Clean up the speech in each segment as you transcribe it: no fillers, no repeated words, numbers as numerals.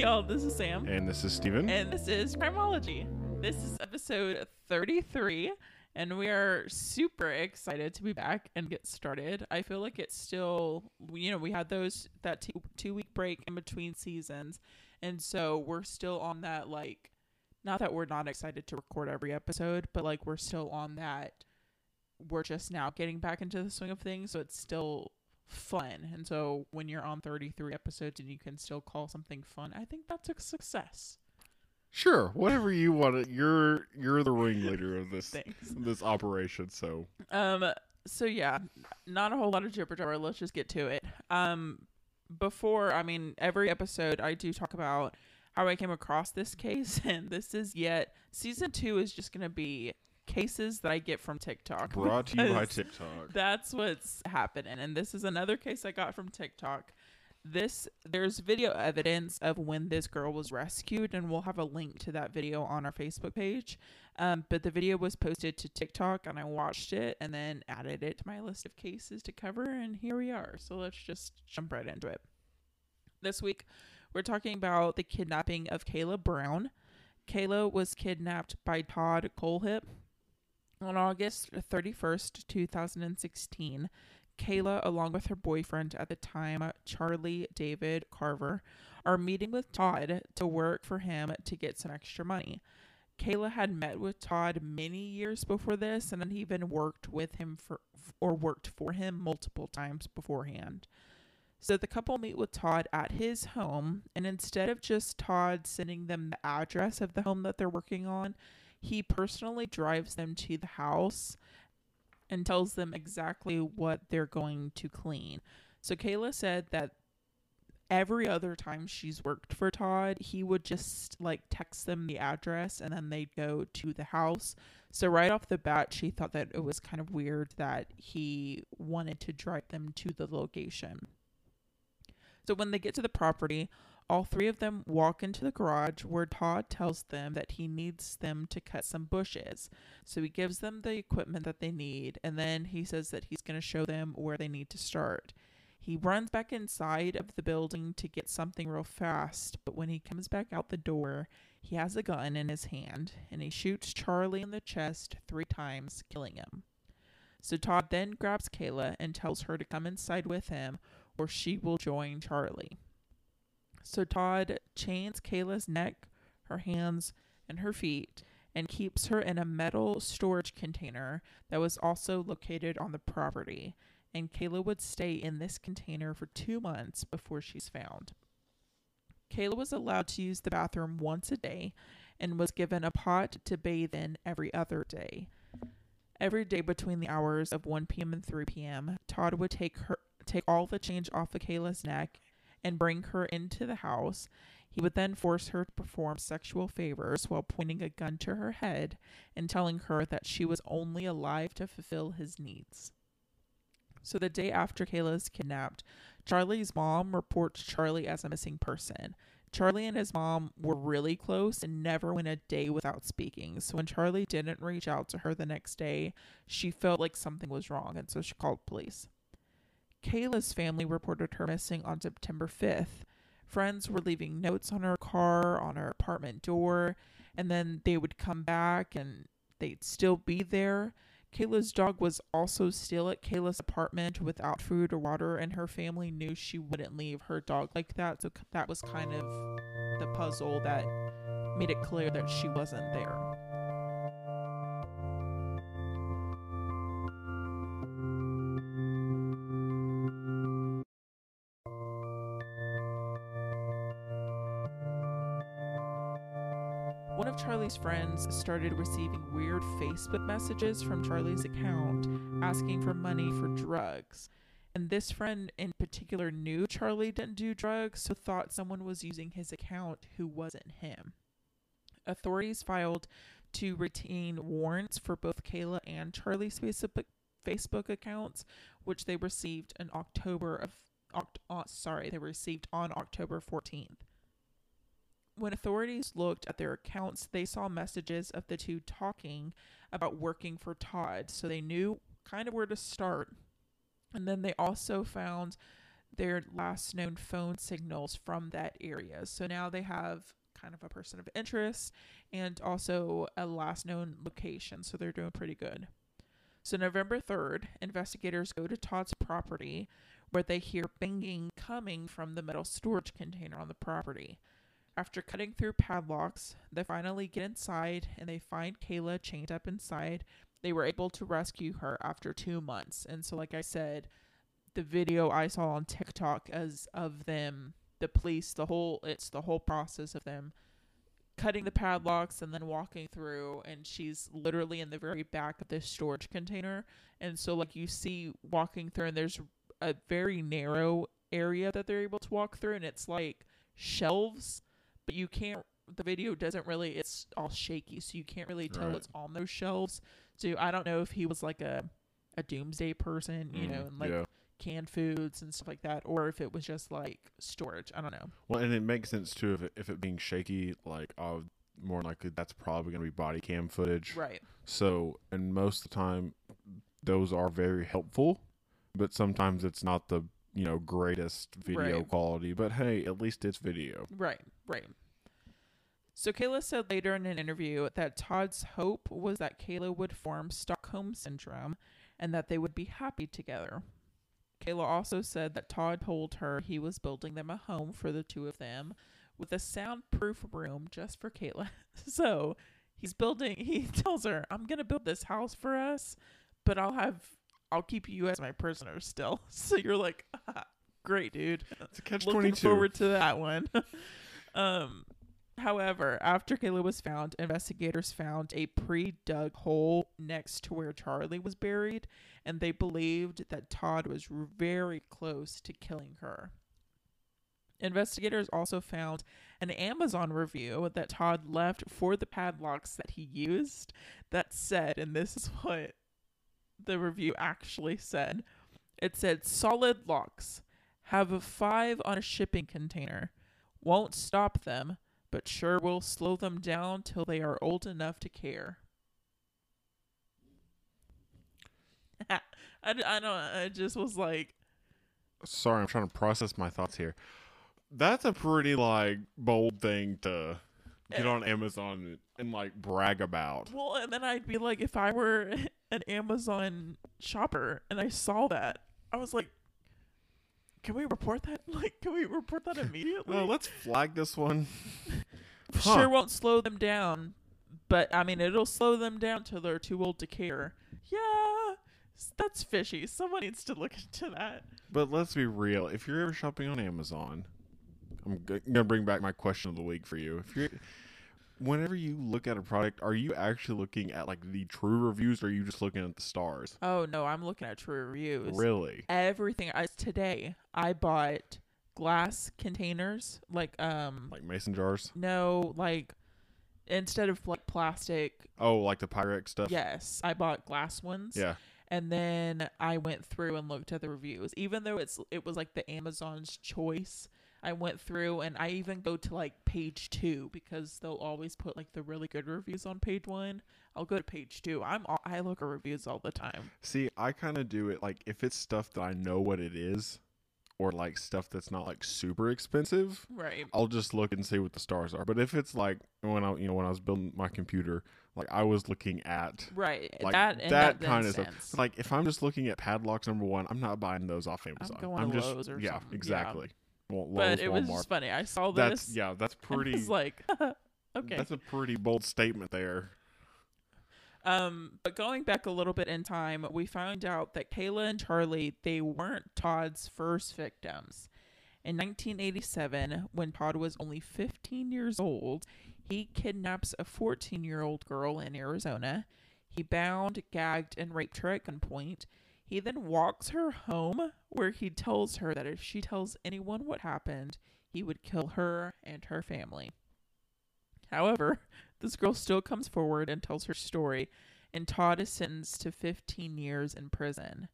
y'all. This is Sam. And this is Steven. And this is Crimology. This is episode 33, and we are super excited to be back and get started. I feel like it's still, you know, we had that two-week break in between seasons, and so we're still on that, like, not that we're not excited to record every episode, but, like, we're still on that. We're just now getting back into the swing of things, so it's still fun. And so when you're on 33 episodes and you can still call something fun, I think that's a success. Sure, whatever you want. You're the ringleader of this this operation. So so yeah, not a whole lot of jibber jabber. Let's just get to it. Every episode I do talk about how I came across this case, and this is yet season 2 is just gonna be cases that I get from TikTok. Brought to you by TikTok. That's what's happening. And this is another case I got from TikTok. There's video evidence of when this girl was rescued, and we'll have a link to that video on our Facebook page. But the video was posted to TikTok, and I watched it and then added it to my list of cases to cover, and here we are. So let's just jump right into it. This week, we're talking about the kidnapping of Kala Brown. Kala was kidnapped by Todd Colehip on August 31st, 2016. Kala, along with her boyfriend at the time, Charlie David Carver, are meeting with Todd to work for him to get some extra money. Kala had met with Todd many years before this, and then even worked for him multiple times beforehand. So the couple meet with Todd at his home, and instead of just Todd sending them the address of the home that they're working on, he personally drives them to the house and tells them exactly what they're going to clean. So Kala said that every other time she's worked for Todd, he would just like text them the address and then they'd go to the house. So right off the bat, she thought that it was kind of weird that he wanted to drive them to the location. So when they get to the property, all three of them walk into the garage where Todd tells them that he needs them to cut some bushes. So he gives them the equipment that they need, and then he says that he's going to show them where they need to start. He runs back inside of the building to get something real fast, but when he comes back out the door, he has a gun in his hand, and he shoots Charlie in the chest 3 times, killing him. So Todd then grabs Kala and tells her to come inside with him, or she will join Charlie. So Todd chains Kala's neck, her hands, and her feet, and keeps her in a metal storage container that was also located on the property. And Kala would stay in this container for 2 months before she's found. Kala was allowed to use the bathroom once a day and was given a pot to bathe in every other day. Every day between the hours of 1 p.m. and 3 p.m., Todd would take all the change off of Kala's neck and bring her into the house. He would then force her to perform sexual favors while pointing a gun to her head and telling her that she was only alive to fulfill his needs. So the day after Kala is kidnapped, Charlie's mom reports Charlie as a missing person. Charlie and his mom were really close and never went a day without speaking. So when Charlie didn't reach out to her the next day, she felt like something was wrong, and so she called police. Kala's family reported her missing on September 5th. Friends were leaving notes on her car, on her apartment door, and then they would come back and they'd still be there. Kala's dog was also still at Kala's apartment without food or water, and her family knew she wouldn't leave her dog like that, so that was kind of the puzzle that made it clear that she wasn't there. One of Charlie's friends started receiving weird Facebook messages from Charlie's account asking for money for drugs. And this friend in particular knew Charlie didn't do drugs, so thought someone was using his account who wasn't him. Authorities filed 2 routine warrants for both Kala and Charlie's Facebook accounts, which they received on October 14th. When authorities looked at their accounts, they saw messages of the two talking about working for Todd, so they knew kind of where to start. And then they also found their last known phone signals from that area. So now they have kind of a person of interest and also a last known location. So they're doing pretty good. So November 3rd, investigators go to Todd's property where they hear banging coming from the metal storage container on the property. After cutting through padlocks, they finally get inside and they find Kala chained up inside. They were able to rescue her after 2 months. And so, like I said, the video I saw on TikTok as of them, the police, it's the whole process of them cutting the padlocks and then walking through, and she's literally in the very back of this storage container. And so, like, you see walking through, and there's a very narrow area that they're able to walk through, and it's like shelves, but you can't, the video doesn't really, it's all shaky, so you can't really tell right. What's on those shelves. So I don't know if he was like a doomsday person, you know, and like canned foods and stuff like that, or if it was just like storage. I don't know. Well, and it makes sense too if it being shaky, like more likely that's probably going to be body cam footage. Right. So, and most of the time those are very helpful, but sometimes it's not the, you know, greatest video quality, but hey, at least it's video. Right, right. So Kala said later in an interview that Todd's hope was that Kala would form Stockholm Syndrome and that they would be happy together. Kala also said that Todd told her he was building them a home for the two of them with a soundproof room just for Kala. So he tells her, I'm going to build this house for us, but I'll keep you as my prisoner still. So you're like, ah, great, dude. It's a catch-22. Looking forward to that one. However, after Kala was found, investigators found a pre-dug hole next to where Charlie was buried, and they believed that Todd was very close to killing her. Investigators also found an Amazon review that Todd left for the padlocks that he used that said, and this is what the review actually said, it said, solid locks, have a 5 on a shipping container, won't stop them, but sure will slow them down till they are old enough to care. I just was like, sorry, I'm trying to process my thoughts here. That's a pretty like bold thing to get on Amazon and like brag about. Well, and then I'd be like, if I were an Amazon shopper and I saw that, I was like, can we report that? Like, can we report that immediately? Well, let's flag this one. Sure won't slow them down, but I mean, it'll slow them down till they're too old to care. Yeah, that's fishy. Someone needs to look into that. But let's be real. If you're ever shopping on Amazon, I'm gonna bring back my question of the week for you. Whenever you look at a product, are you actually looking at, like, the true reviews, or are you just looking at the stars? Oh, no, I'm looking at true reviews. Really? Everything. Today, I bought glass containers, like, like mason jars? No, like, instead of, like, plastic. Oh, like the Pyrex stuff? Yes. I bought glass ones. Yeah. And then I went through and looked at the reviews. Even though it was, like, the Amazon's choice, I went through, and I even go to like page 2 because they'll always put like the really good reviews on page 1. I'll go to page 2. I look at reviews all the time. See, I kind of do it like if it's stuff that I know what it is, or like stuff that's not like super expensive. Right. I'll just look and see what the stars are. But if it's like when I was building my computer, like I was looking at like that kind of stuff. Like if I'm just looking at padlocks number 1, I'm not buying those off Amazon. I'm just Lowe's or something. Exactly. Yeah. But it was just funny. I saw this. That's pretty. It's like, okay. That's a pretty bold statement there. But going back a little bit in time, we found out that Kala and Charlie, they weren't Todd's first victims. In 1987, when Todd was only 15 years old, he kidnaps a 14-year-old girl in Arizona. He bound, gagged, and raped her at gunpoint. He then walks her home where he tells her that if she tells anyone what happened, he would kill her and her family. However, this girl still comes forward and tells her story, and Todd is sentenced to 15 years in prison.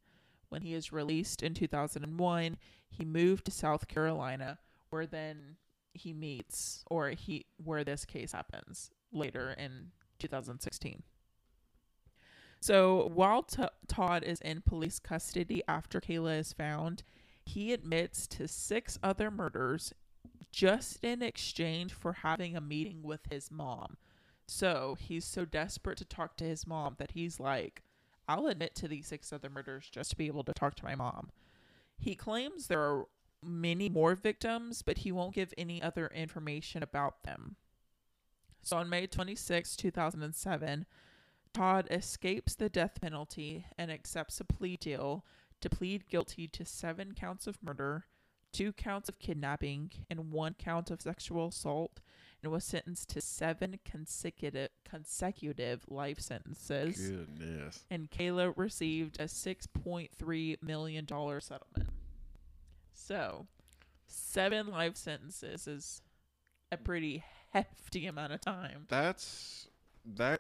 When he is released in 2001, he moved to South Carolina, where then he meets, or where this case happens later in 2016. So while Todd is in police custody after Kala is found, He admits to 6 other murders just in exchange for having a meeting with his mom. So he's so desperate to talk to his mom that he's like, I'll admit to these 6 other murders just to be able to talk to my mom. He claims there are many more victims, but he won't give any other information about them. So on May 26, 2007, Todd escapes the death penalty and accepts a plea deal to plead guilty to 7 counts of murder, 2 counts of kidnapping, and 1 count of sexual assault, and was sentenced to 7 consecutive life sentences. Goodness. And Kala received a $6.3 million settlement. So, 7 life sentences is a pretty hefty amount of time.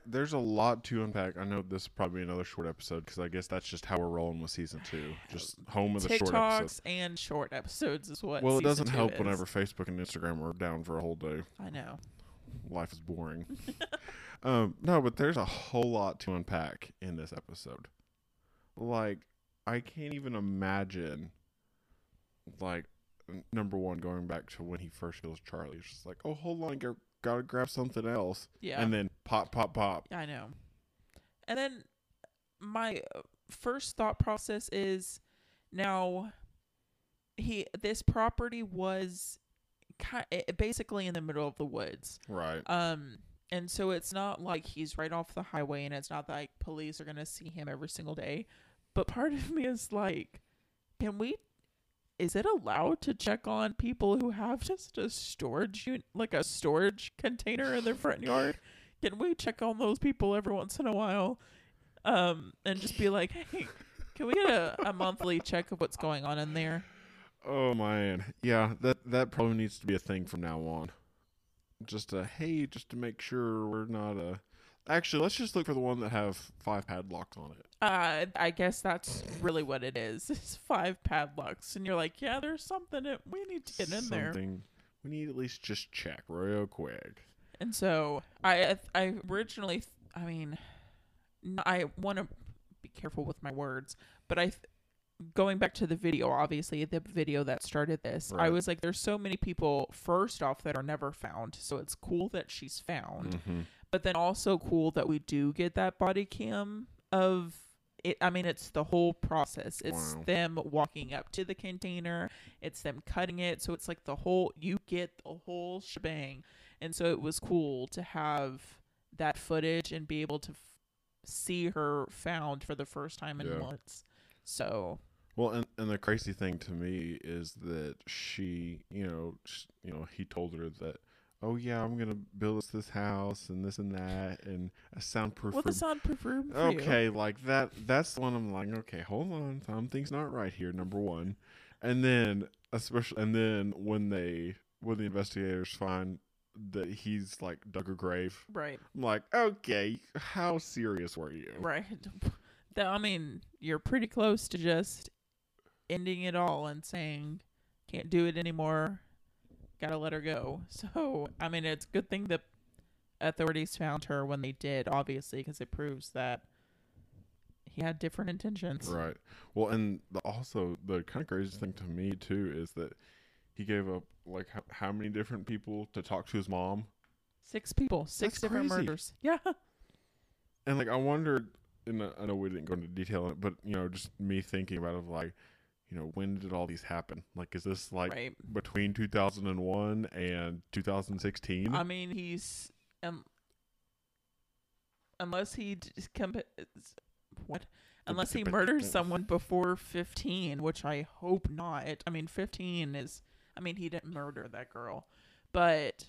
There's a lot to unpack. I know this is probably another short episode because I guess that's just how we're rolling with season 2. Just home of the short episodes. TikToks and short episodes is what. Well, it doesn't help whenever Facebook and Instagram are down for a whole day. I know. Life is boring. No, but there's a whole lot to unpack in this episode. Like, I can't even imagine, like, number one, going back to when he first kills Charlie. It's just like, oh, hold on, gotta grab something else. Yeah. And then pop. I know. And then my first thought process is, now this property was basically in the middle of the woods. Right. And so it's not like he's right off the highway, and it's not like police are going to see him every single day. But part of me is like, is it allowed to check on people who have just a storage unit, like a storage container in their front yard? Can we check on those people every once in a while? And just be like, hey, can we get a monthly check of what's going on in there? Oh, man. Yeah, that probably needs to be a thing from now on. Just to make sure we're not a... Actually, let's just look for the one that have 5 padlocks on it. I guess that's really what it is. It's 5 padlocks, and you're like, yeah, there's something that we need to get in there. We need at least just check real quick. And so I originally, I mean, I want to be careful with my words, but going back to the video, obviously the video that started this, right. I was like, there's so many people first off that are never found, so it's cool that she's found. Mm-hmm. But then also cool that we do get that body cam of it. I mean, it's the whole process. It's them walking up to the container. It's them cutting it. So it's like you get the whole shebang. And so it was cool to have that footage and be able to see her found for the first time in months. So. Well, and the crazy thing to me is that he told her that, oh, yeah, I'm going to build us this house and this and that and a soundproof room. What's a soundproof room for Okay, you? Like that's the one I'm like, okay, hold on. Something's not right here, number one. And then when the investigators find that he's, like, dug a grave. Right. I'm like, okay, how serious were you? Right. I mean, you're pretty close to just ending it all and saying, can't do it anymore. Gotta let her go. So, I mean, it's a good thing that authorities found her when they did, obviously, because it proves that he had different intentions. Right. Well, and also the kind of crazy thing to me, too, is that he gave up, like, how many different people to talk to his mom? 6 people. 6 That's different crazy. Murders. Yeah. And, like, I wondered, and I know we didn't go into detail on it, but, you know, just me thinking about it, like, you know, when did all these happen? Like, is this like right. between 2001 and 2016? I mean, he's unless he unless he murders someone before 15, which I hope not. I mean, 15 is. I mean, he didn't murder that girl, but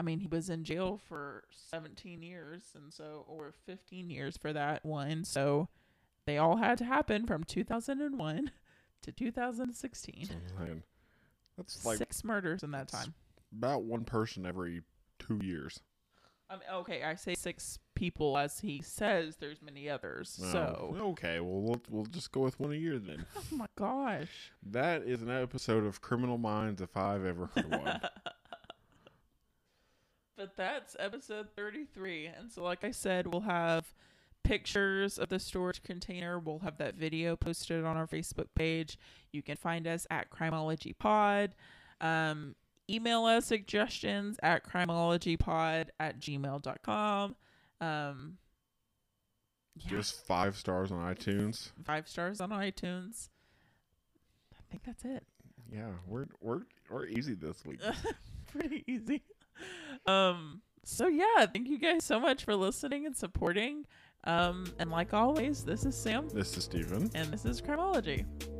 I mean, he was in jail for 17 years, and so or 15 years for that one. So they all had to happen from 2001. To 2016. That's like 6 murders in that time. About one person every 2 years. I say 6 people as he says. There's many others. Oh, so okay, well we'll just go with one a year then. Oh my gosh. That is an episode of Criminal Minds if I've ever heard one. But that's episode 33, and so like I said, we'll have pictures of the storage container. We'll have that video posted on our Facebook page. You can find us at Crimology Pod. Email us suggestions at crimologypod@gmail.com. Give us 5 stars on iTunes. 5 stars on iTunes. I think that's it. Yeah, we're easy this week. Pretty easy. So yeah, thank you guys so much for listening and supporting. And like always, this is Sam. This is Steven. And this is Crimology.